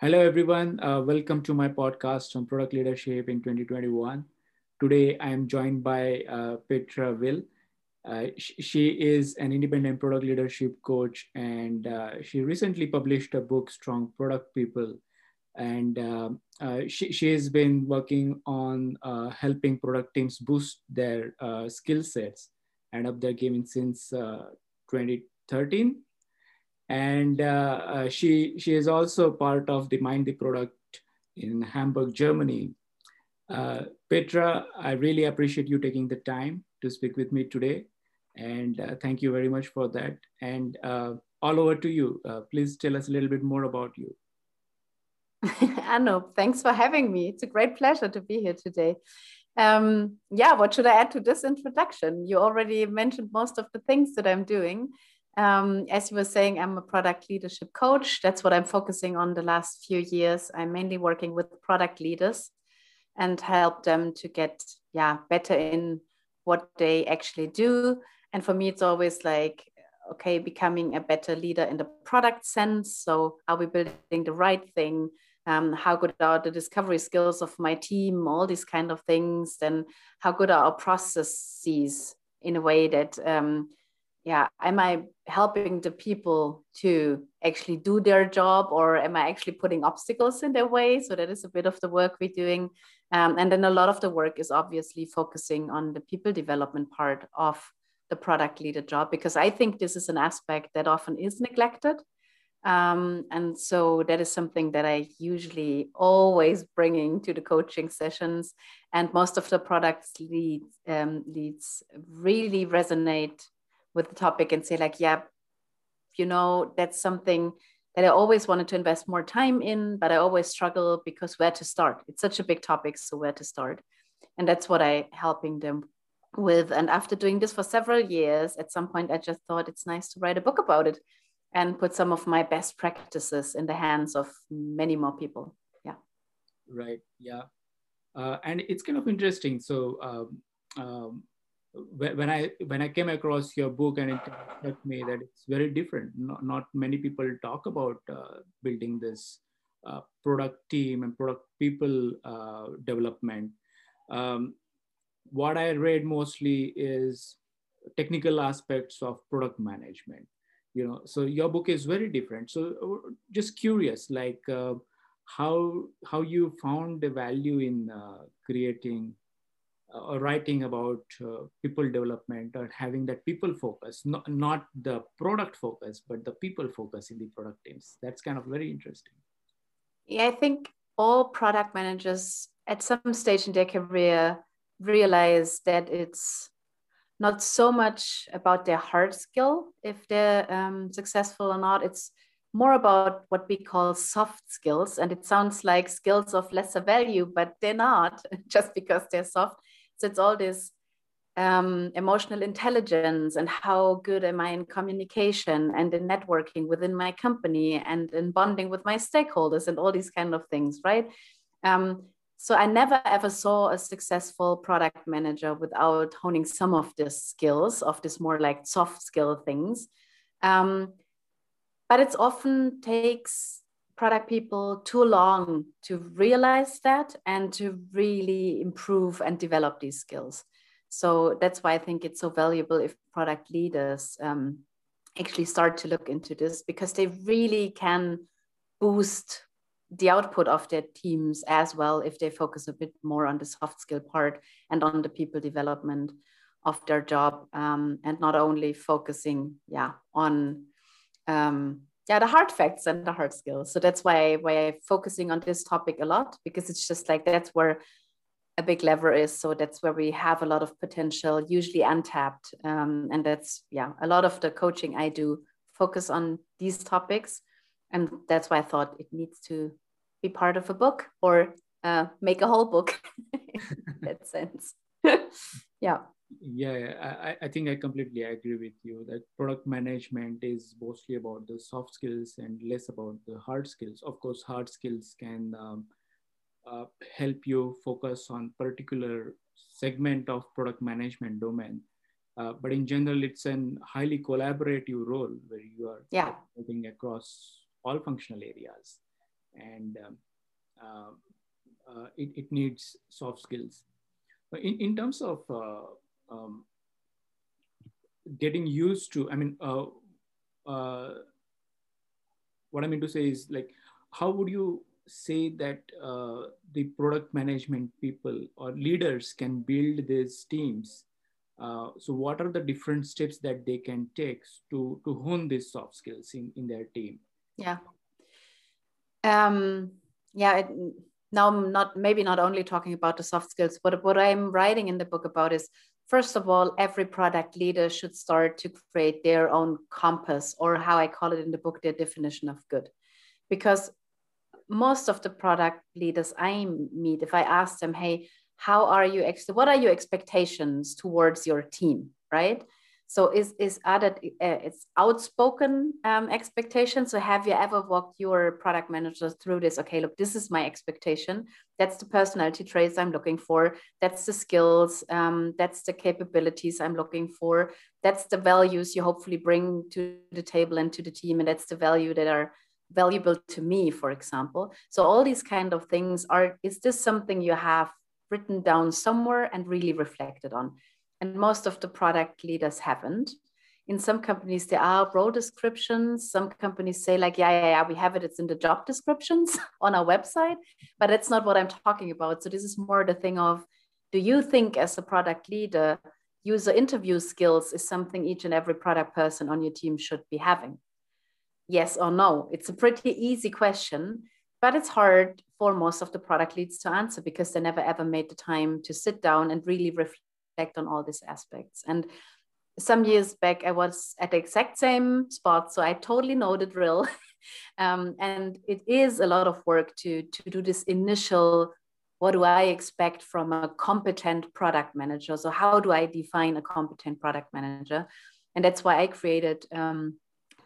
Hello, everyone. Welcome to my podcast on product leadership in 2021. Today, I am joined by Petra Will. She is an independent product leadership coach, and she recently published a book, Strong Product People. And she has been working on helping product teams boost their skill sets and up their game since 2013. And she is also part of the Mind the Product in Hamburg, Germany. Petra, I really appreciate you taking the time to speak with me today. And thank you very much for that. And all over to you. Please tell us a little bit more about you. Anup, thanks for having me. It's a great pleasure to be here today. What should I add to this introduction? You already mentioned most of the things that I'm doing. As you were saying, I'm a product leadership coach. That's what I'm focusing on the last few years. I'm mainly working with product leaders and help them to get better in what they actually do. And for me, it's always like, okay, becoming a better leader in the product sense. So are we building the right thing? How good are the discovery skills of my team? All these kind of things. Then how good are our processes in a way that... am I helping the people to actually do their job, or am I actually putting obstacles in their way? So that is a bit of the work we're doing. And then a lot of the work is obviously focusing on the people development part of the product leader job, because I think this is an aspect that often is neglected. And so that is something that I usually always bringing to the coaching sessions. And most of the product leads really resonate with the topic and say like, that's something that I always wanted to invest more time in, but I always struggle because where to start. It's such a big topic, so where to start. And that's what I'm helping them with. And after doing this for several years, at some point, I just thought it's nice to write a book about it and put some of my best practices in the hands of many more people. Yeah. Right. Yeah. And it's kind of interesting. So, when I came across your book, and it struck me that it's very different. Not many people talk about building this product team and product people development. What I read mostly is technical aspects of product management. So your book is very different. So just curious, like how you found the value in creating or writing about people development, or having that people focus, not the product focus, but the people focus in the product teams. That's kind of very interesting. Yeah, I think all product managers at some stage in their career realize that it's not so much about their hard skill, if they're successful or not. It's more about what we call soft skills. And it sounds like skills of lesser value, but they're not, just because they're soft. So it's all this emotional intelligence, and how good am I in communication and in networking within my company and in bonding with my stakeholders and all these kind of things, right? So I never ever saw a successful product manager without honing some of the skills of this more like soft skill things. But it often takes product people too long to realize that and to really improve and develop these skills. So that's why I think it's so valuable if product leaders actually start to look into this, because they really can boost the output of their teams as well if they focus a bit more on the soft skill part and on the people development of their job, and not only focusing on the hard facts and the hard skills. So that's why I'm focusing on this topic a lot, because it's just like, that's where a big lever is. So that's where we have a lot of potential, usually untapped. And that's, a lot of the coaching I do focus on these topics. And that's why I thought it needs to be part of a book, or make a whole book in that sense. Yeah. Yeah, I think I completely agree with you that product management is mostly about the soft skills and less about the hard skills. Of course, hard skills can help you focus on particular segment of product management domain. But in general, it's an highly collaborative role where you are working across all functional areas. and it needs soft skills. But in terms of getting used to, I mean, what I mean to say is, like, how would you say that the product management people or leaders can build these teams? So what are the different steps that they can take to hone these soft skills in their team? Yeah. Now I'm not only talking about the soft skills, but what I'm writing in the book about is, first of all, every product leader should start to create their own compass, or how I call it in the book, their definition of good. Because most of the product leaders I meet, if I ask them, hey, how are you, what are your expectations towards your team, right? So it's outspoken expectations. So have you ever walked your product managers through this? Okay, look, this is my expectation. That's the personality traits I'm looking for. That's the skills. That's the capabilities I'm looking for. That's the values you hopefully bring to the table and to the team. And that's the value that are valuable to me, for example. So all these kind of things are, is this something you have written down somewhere and really reflected on? And most of the product leaders haven't. In some companies, there are role descriptions. Some companies say like, yeah, we have it. It's in the job descriptions on our website, but that's not what I'm talking about. So this is more the thing of, do you think as a product leader, user interview skills is something each and every product person on your team should be having? Yes or no? It's a pretty easy question, but it's hard for most of the product leads to answer because they never ever made the time to sit down and really reflect on all these aspects. And some years back, I was at the exact same spot, so I totally know the drill. And it is a lot of work to do this initial, what do I expect from a competent product manager? So how do I define a competent product manager? And that's why I created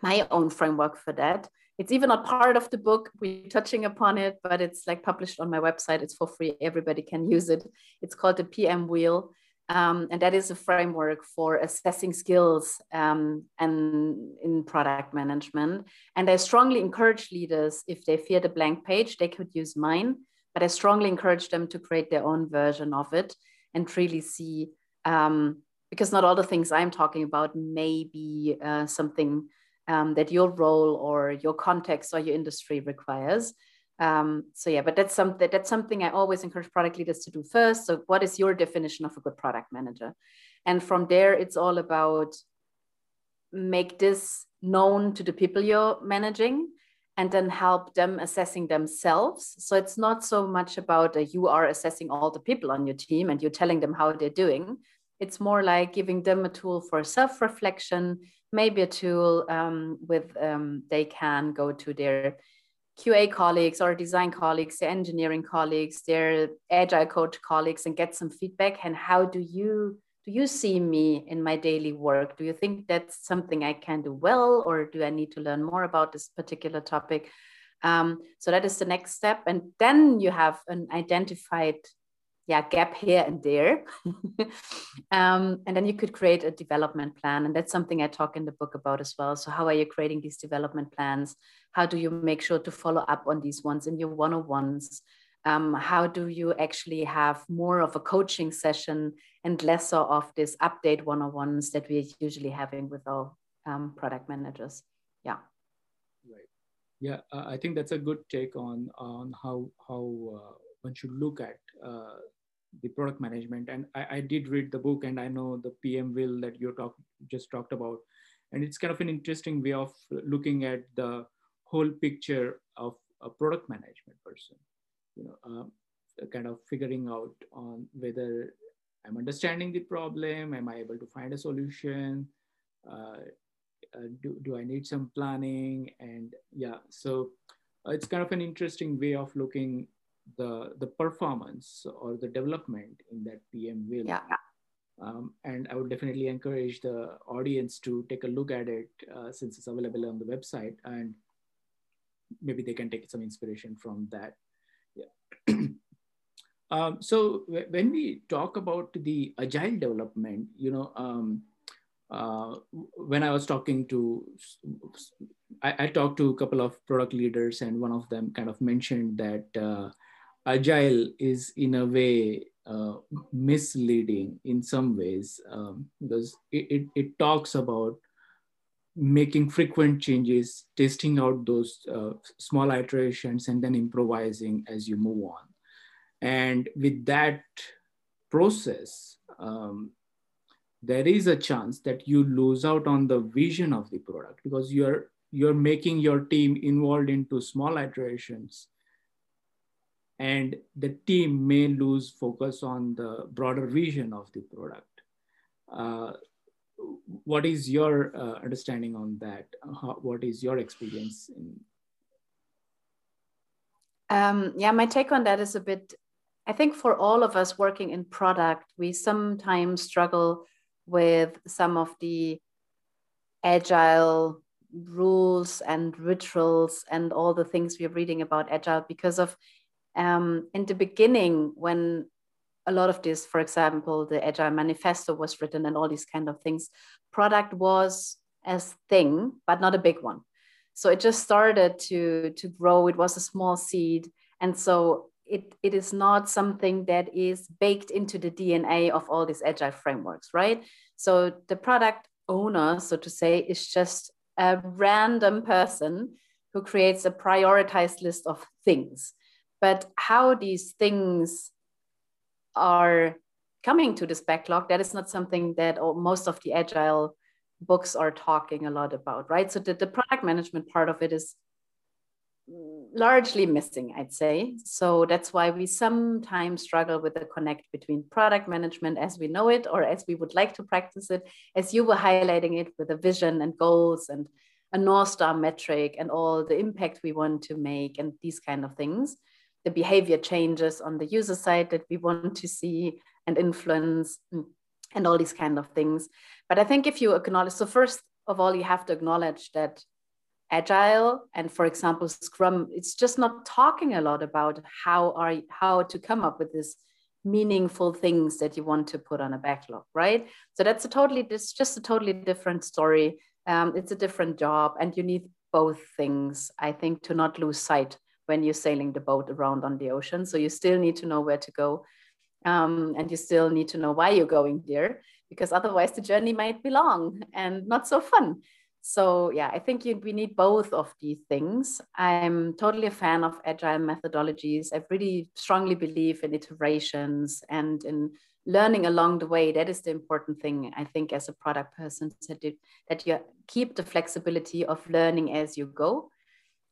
my own framework for that. It's even not part of the book. We're touching upon it, but it's like published on my website. It's for free. Everybody can use it. It's called the PM Wheel. And that is a framework for assessing skills and in product management. And I strongly encourage leaders, if they fear the blank page, they could use mine, but I strongly encourage them to create their own version of it and really see, because not all the things I'm talking about may be something that your role or your context or your industry requires. So yeah, but that's something I always encourage product leaders to do first. So what is your definition of a good product manager? And from there, it's all about make this known to the people you're managing and then help them assessing themselves. So it's not so much about you are assessing all the people on your team and you're telling them how they're doing. It's more like giving them a tool for self-reflection, maybe a tool with they can go to their QA colleagues or design colleagues, their engineering colleagues, their agile coach colleagues, and get some feedback. And how do you see me in my daily work? Do you think that's something I can do well, or do I need to learn more about this particular topic? So that is the next step. And then you have an identified gap here and there. And then you could create a development plan. And that's something I talk in the book about as well. So how are you creating these development plans? How do you make sure to follow up on these ones in your one-on-ones? How do you actually have more of a coaching session and lesser of this update one-on-ones that we're usually having with our product managers? Yeah. Right. Yeah, I think that's a good take on how one should look at the product management. And I did read the book, and I know the PM Wheel that you just talked about. And it's kind of an interesting way of looking at the whole picture of a product management person, you know, kind of figuring out on whether I'm understanding the problem, am I able to find a solution, do I need some planning? And yeah, so it's kind of an interesting way of looking the performance or the development in that PM Wheel. Yeah. And I would definitely encourage the audience to take a look at it since it's available on the website, and maybe they can take some inspiration from that. Yeah. So when we talk about the agile development, you know, when I was talking to, I talked to a couple of product leaders, and one of them kind of mentioned that Agile is in a way misleading in some ways, because it talks about making frequent changes, testing out those small iterations, and then improvising as you move on. And with that process, there is a chance that you lose out on the vision of the product, because you're making your team involved into small iterations, and the team may lose focus on the broader vision of the product. What is your understanding on that? What is your experience? Yeah, my take on that is a bit, I think for all of us working in product, we sometimes struggle with some of the agile rules and rituals and all the things we're reading about agile, because of in the beginning, when a lot of this, for example, the Agile Manifesto was written and all these kind of things, product was a thing, but not a big one. So it just started to grow. It was a small seed. And so it is not something that is baked into the DNA of all these agile frameworks, right? So the product owner, so to say, is just a random person who creates a prioritized list of things. But how these things are coming to this backlog, that is not something that most of the agile books are talking a lot about, right? So the product management part of it is largely missing, I'd say. So that's why we sometimes struggle with the connect between product management as we know it, or as we would like to practice it, as you were highlighting it with a vision and goals and a North Star metric and all the impact we want to make and these kind of things. The behavior changes on the user side that we want to see and influence and all these kind of things. But I think if you acknowledge, so first of all, you have to acknowledge that Agile and, for example, Scrum, it's just not talking a lot about how to come up with this meaningful things that you want to put on a backlog, right? So that's a totally, it's just a totally different story. It's a different job, and you need both things, I think, to not lose sight when you're sailing the boat around on the ocean. So you still need to know where to go, and you still need to know why you're going there, because otherwise the journey might be long and not so fun. So yeah, I think we need both of these things. I'm totally a fan of agile methodologies. I really strongly believe in iterations and in learning along the way. That is the important thing, I think, as a product person, that you keep the flexibility of learning as you go.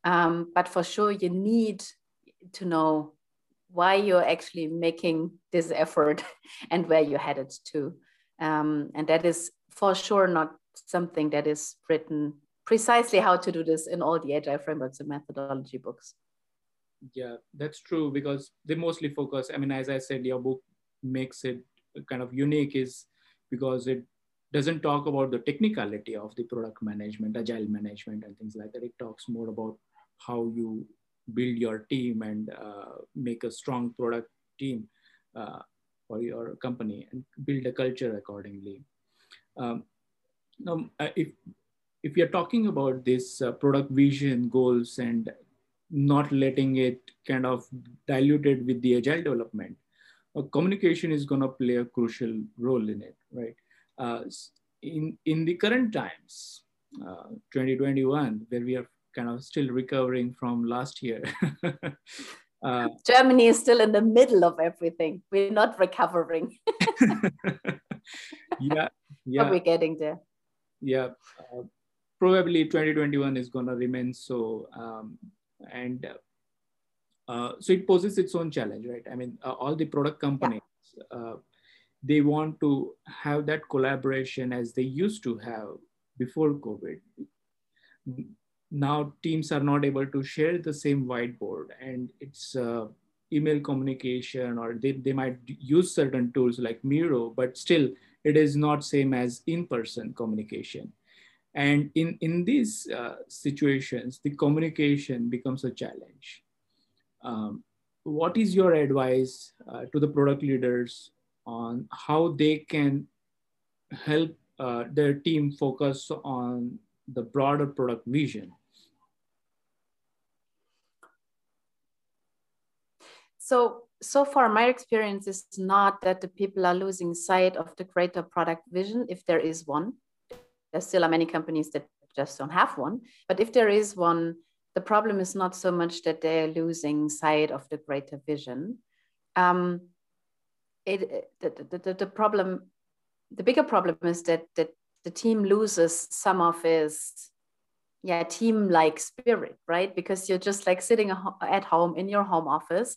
But for sure, you need to know why you're actually making this effort and where you're headed to. And that is for sure not something that is written precisely how to do this in all the agile frameworks and methodology books. Yeah, that's true, because they mostly focus, I mean, as I said, your book makes it kind of unique is because it doesn't talk about the technicality of the product management, agile management and things like that. It talks more about how you build your team and make a strong product team for your company and build a culture accordingly. Now, if you're talking about this product vision, goals, and not letting it kind of diluted with the agile development, communication is gonna play a crucial role in it, right? In the current times, 2021, where we are kind of still recovering from last year. Germany is still in the middle of everything. We're not recovering. Yeah, yeah. But we're getting there. Yeah, probably 2021 is going to remain so. So it poses its own challenge, right? I mean, all the product companies, yeah. They want to have that collaboration as they used to have before COVID. Now teams are not able to share the same whiteboard, and it's email communication, or they might use certain tools like Miro, but still it is not same as in-person communication. And in these situations, the communication becomes a challenge. What is your advice to the product leaders on how they can help their team focus on the broader product vision. So far, my experience is not that the people are losing sight of the greater product vision, if there is one. There still are many companies that just don't have one. But if there is one, the problem is not so much that they're losing sight of the greater vision. The problem, the bigger problem is that the team loses some of its team-like spirit, right? Because you're just like sitting at home in your home office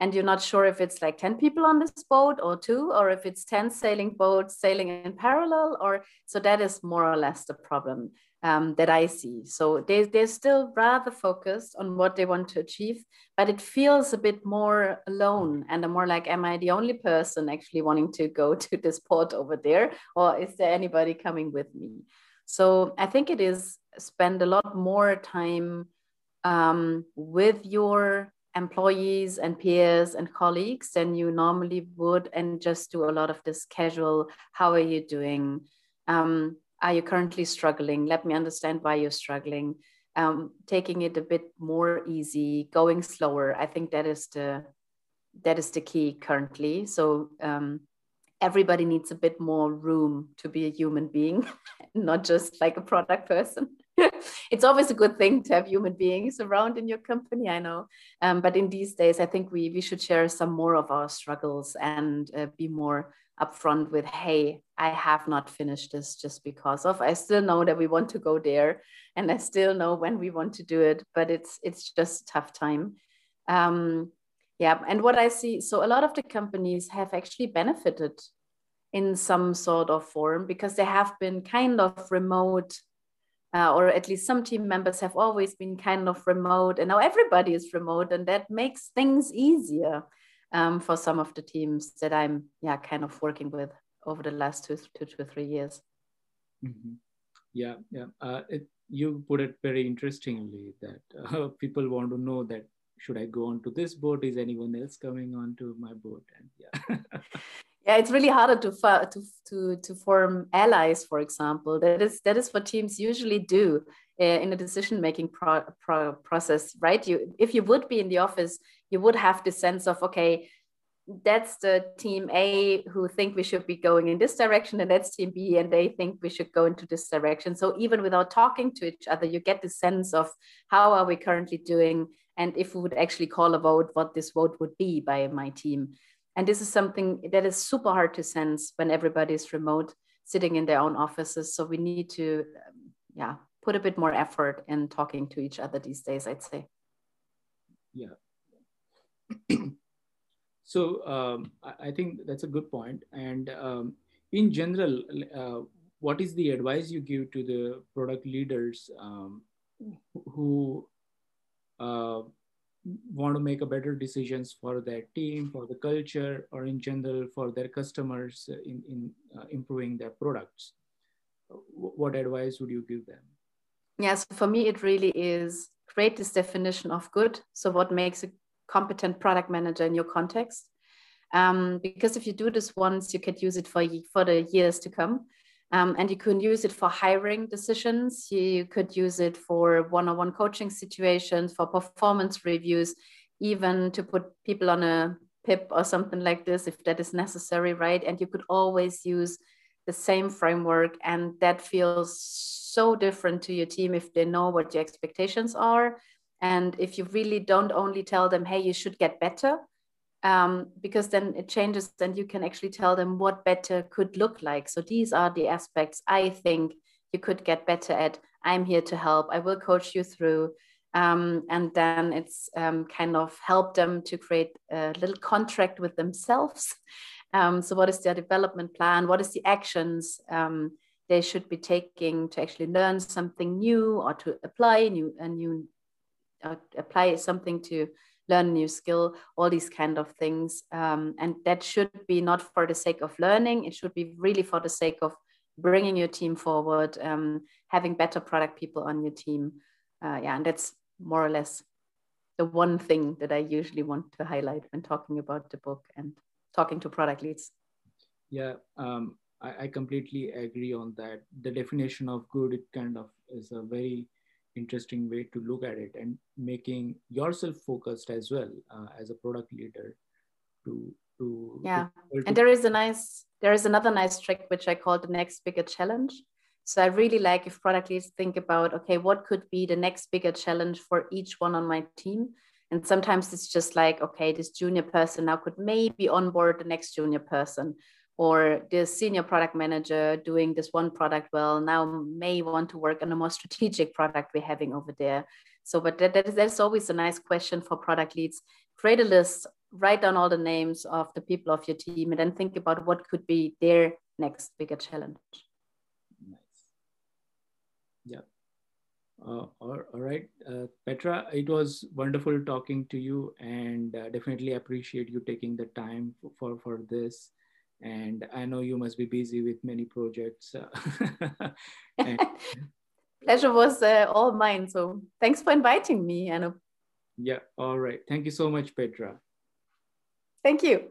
and you're not sure if it's like 10 people on this boat or 2, or if it's 10 sailing boats sailing in parallel, or so that is more or less the problem that I see. So they're still rather focused on what they want to achieve, but it feels a bit more alone and more like, am I the only person actually wanting to go to this port over there? Or is there anybody coming with me? So I think it is spend a lot more time with your employees and peers and colleagues than you normally would, and just do a lot of this casual, how are you doing? Are you currently struggling? Let me understand why you're struggling. Taking it a bit more easy, going slower. I think that is the key currently. So everybody needs a bit more room to be a human being, not just like a product person. It's always a good thing to have human beings around in your company, I know. But in these days, I think we should share some more of our struggles and be more upfront with, hey, I have not finished this just because of, I still know that we want to go there and I still know when we want to do it, but it's just a tough time. And what I see, so a lot of the companies have actually benefited in some sort of form because they have been kind of remote, or at least some team members have always been kind of remote, and now everybody is remote, and that makes things easier for some of the teams that I'm kind of working with over the last two to three years. Mm-hmm. You put it very interestingly that people want to know that, should I go on to this boat? Is anyone else coming onto my boat? And it's really harder to form allies, for example. That is what teams usually do in a decision-making process, right? If you would be in the office, you would have the sense of, okay, that's the team A who think we should be going in this direction, and that's team B, and they think we should go into this direction. So even without talking to each other, you get the sense of how are we currently doing, and if we would actually call a vote, what this vote would be by my team. And this is something that is super hard to sense when everybody is remote, sitting in their own offices. So we need to put a bit more effort in talking to each other these days, I'd say. Yeah. So I think that's a good point. And in general, what is the advice you give to the product leaders who want to make a better decisions for their team, for the culture, or in general for their customers in improving their products? What advice would you give them? Yes, for me, it really is create this definition of good. So what makes a competent product manager in your context? Because if you do this once, you could use it for the years to come. And you can use it for hiring decisions. You could use it for one-on-one coaching situations, for performance reviews, even to put people on a PIP or something like this, if that is necessary, right? And you could always use the same framework, and that feels so different to your team if they know what your expectations are. And if you really don't only tell them, hey, you should get better, because then it changes, and you can actually tell them what better could look like. So these are the aspects I think you could get better at. I'm here to help. I will coach you through. And then it's kind of help them to create a little contract with themselves. So what is their development plan? What is the actions they should be taking to actually learn something new, or to apply something to learn a new skill, all these kind of things. And that should be not for the sake of learning. It should be really for the sake of bringing your team forward, having better product people on your team. And that's more or less the one thing that I usually want to highlight when talking about the book and talking to product leads. Yeah, I completely agree on that. The definition of good, it kind of is a very interesting way to look at it, and making yourself focused as well as a product leader to yeah. And there is another nice trick, which I call the next bigger challenge. So I really like if product leaders think about, okay, what could be the next bigger challenge for each one on my team? And sometimes it's just like, okay, this junior person now could maybe onboard the next junior person, or this senior product manager doing this one product well now may want to work on a more strategic product we're having over there. So, but that's always a nice question for product leads. Create a list, write down all the names of the people of your team, and then think about what could be their next bigger challenge. Nice. Yeah. All right. Petra, it was wonderful talking to you, and definitely appreciate you taking the time for this. And I know you must be busy with many projects. Pleasure was all mine. So thanks for inviting me, Anup. Yeah. All right. Thank you so much, Petra. Thank you.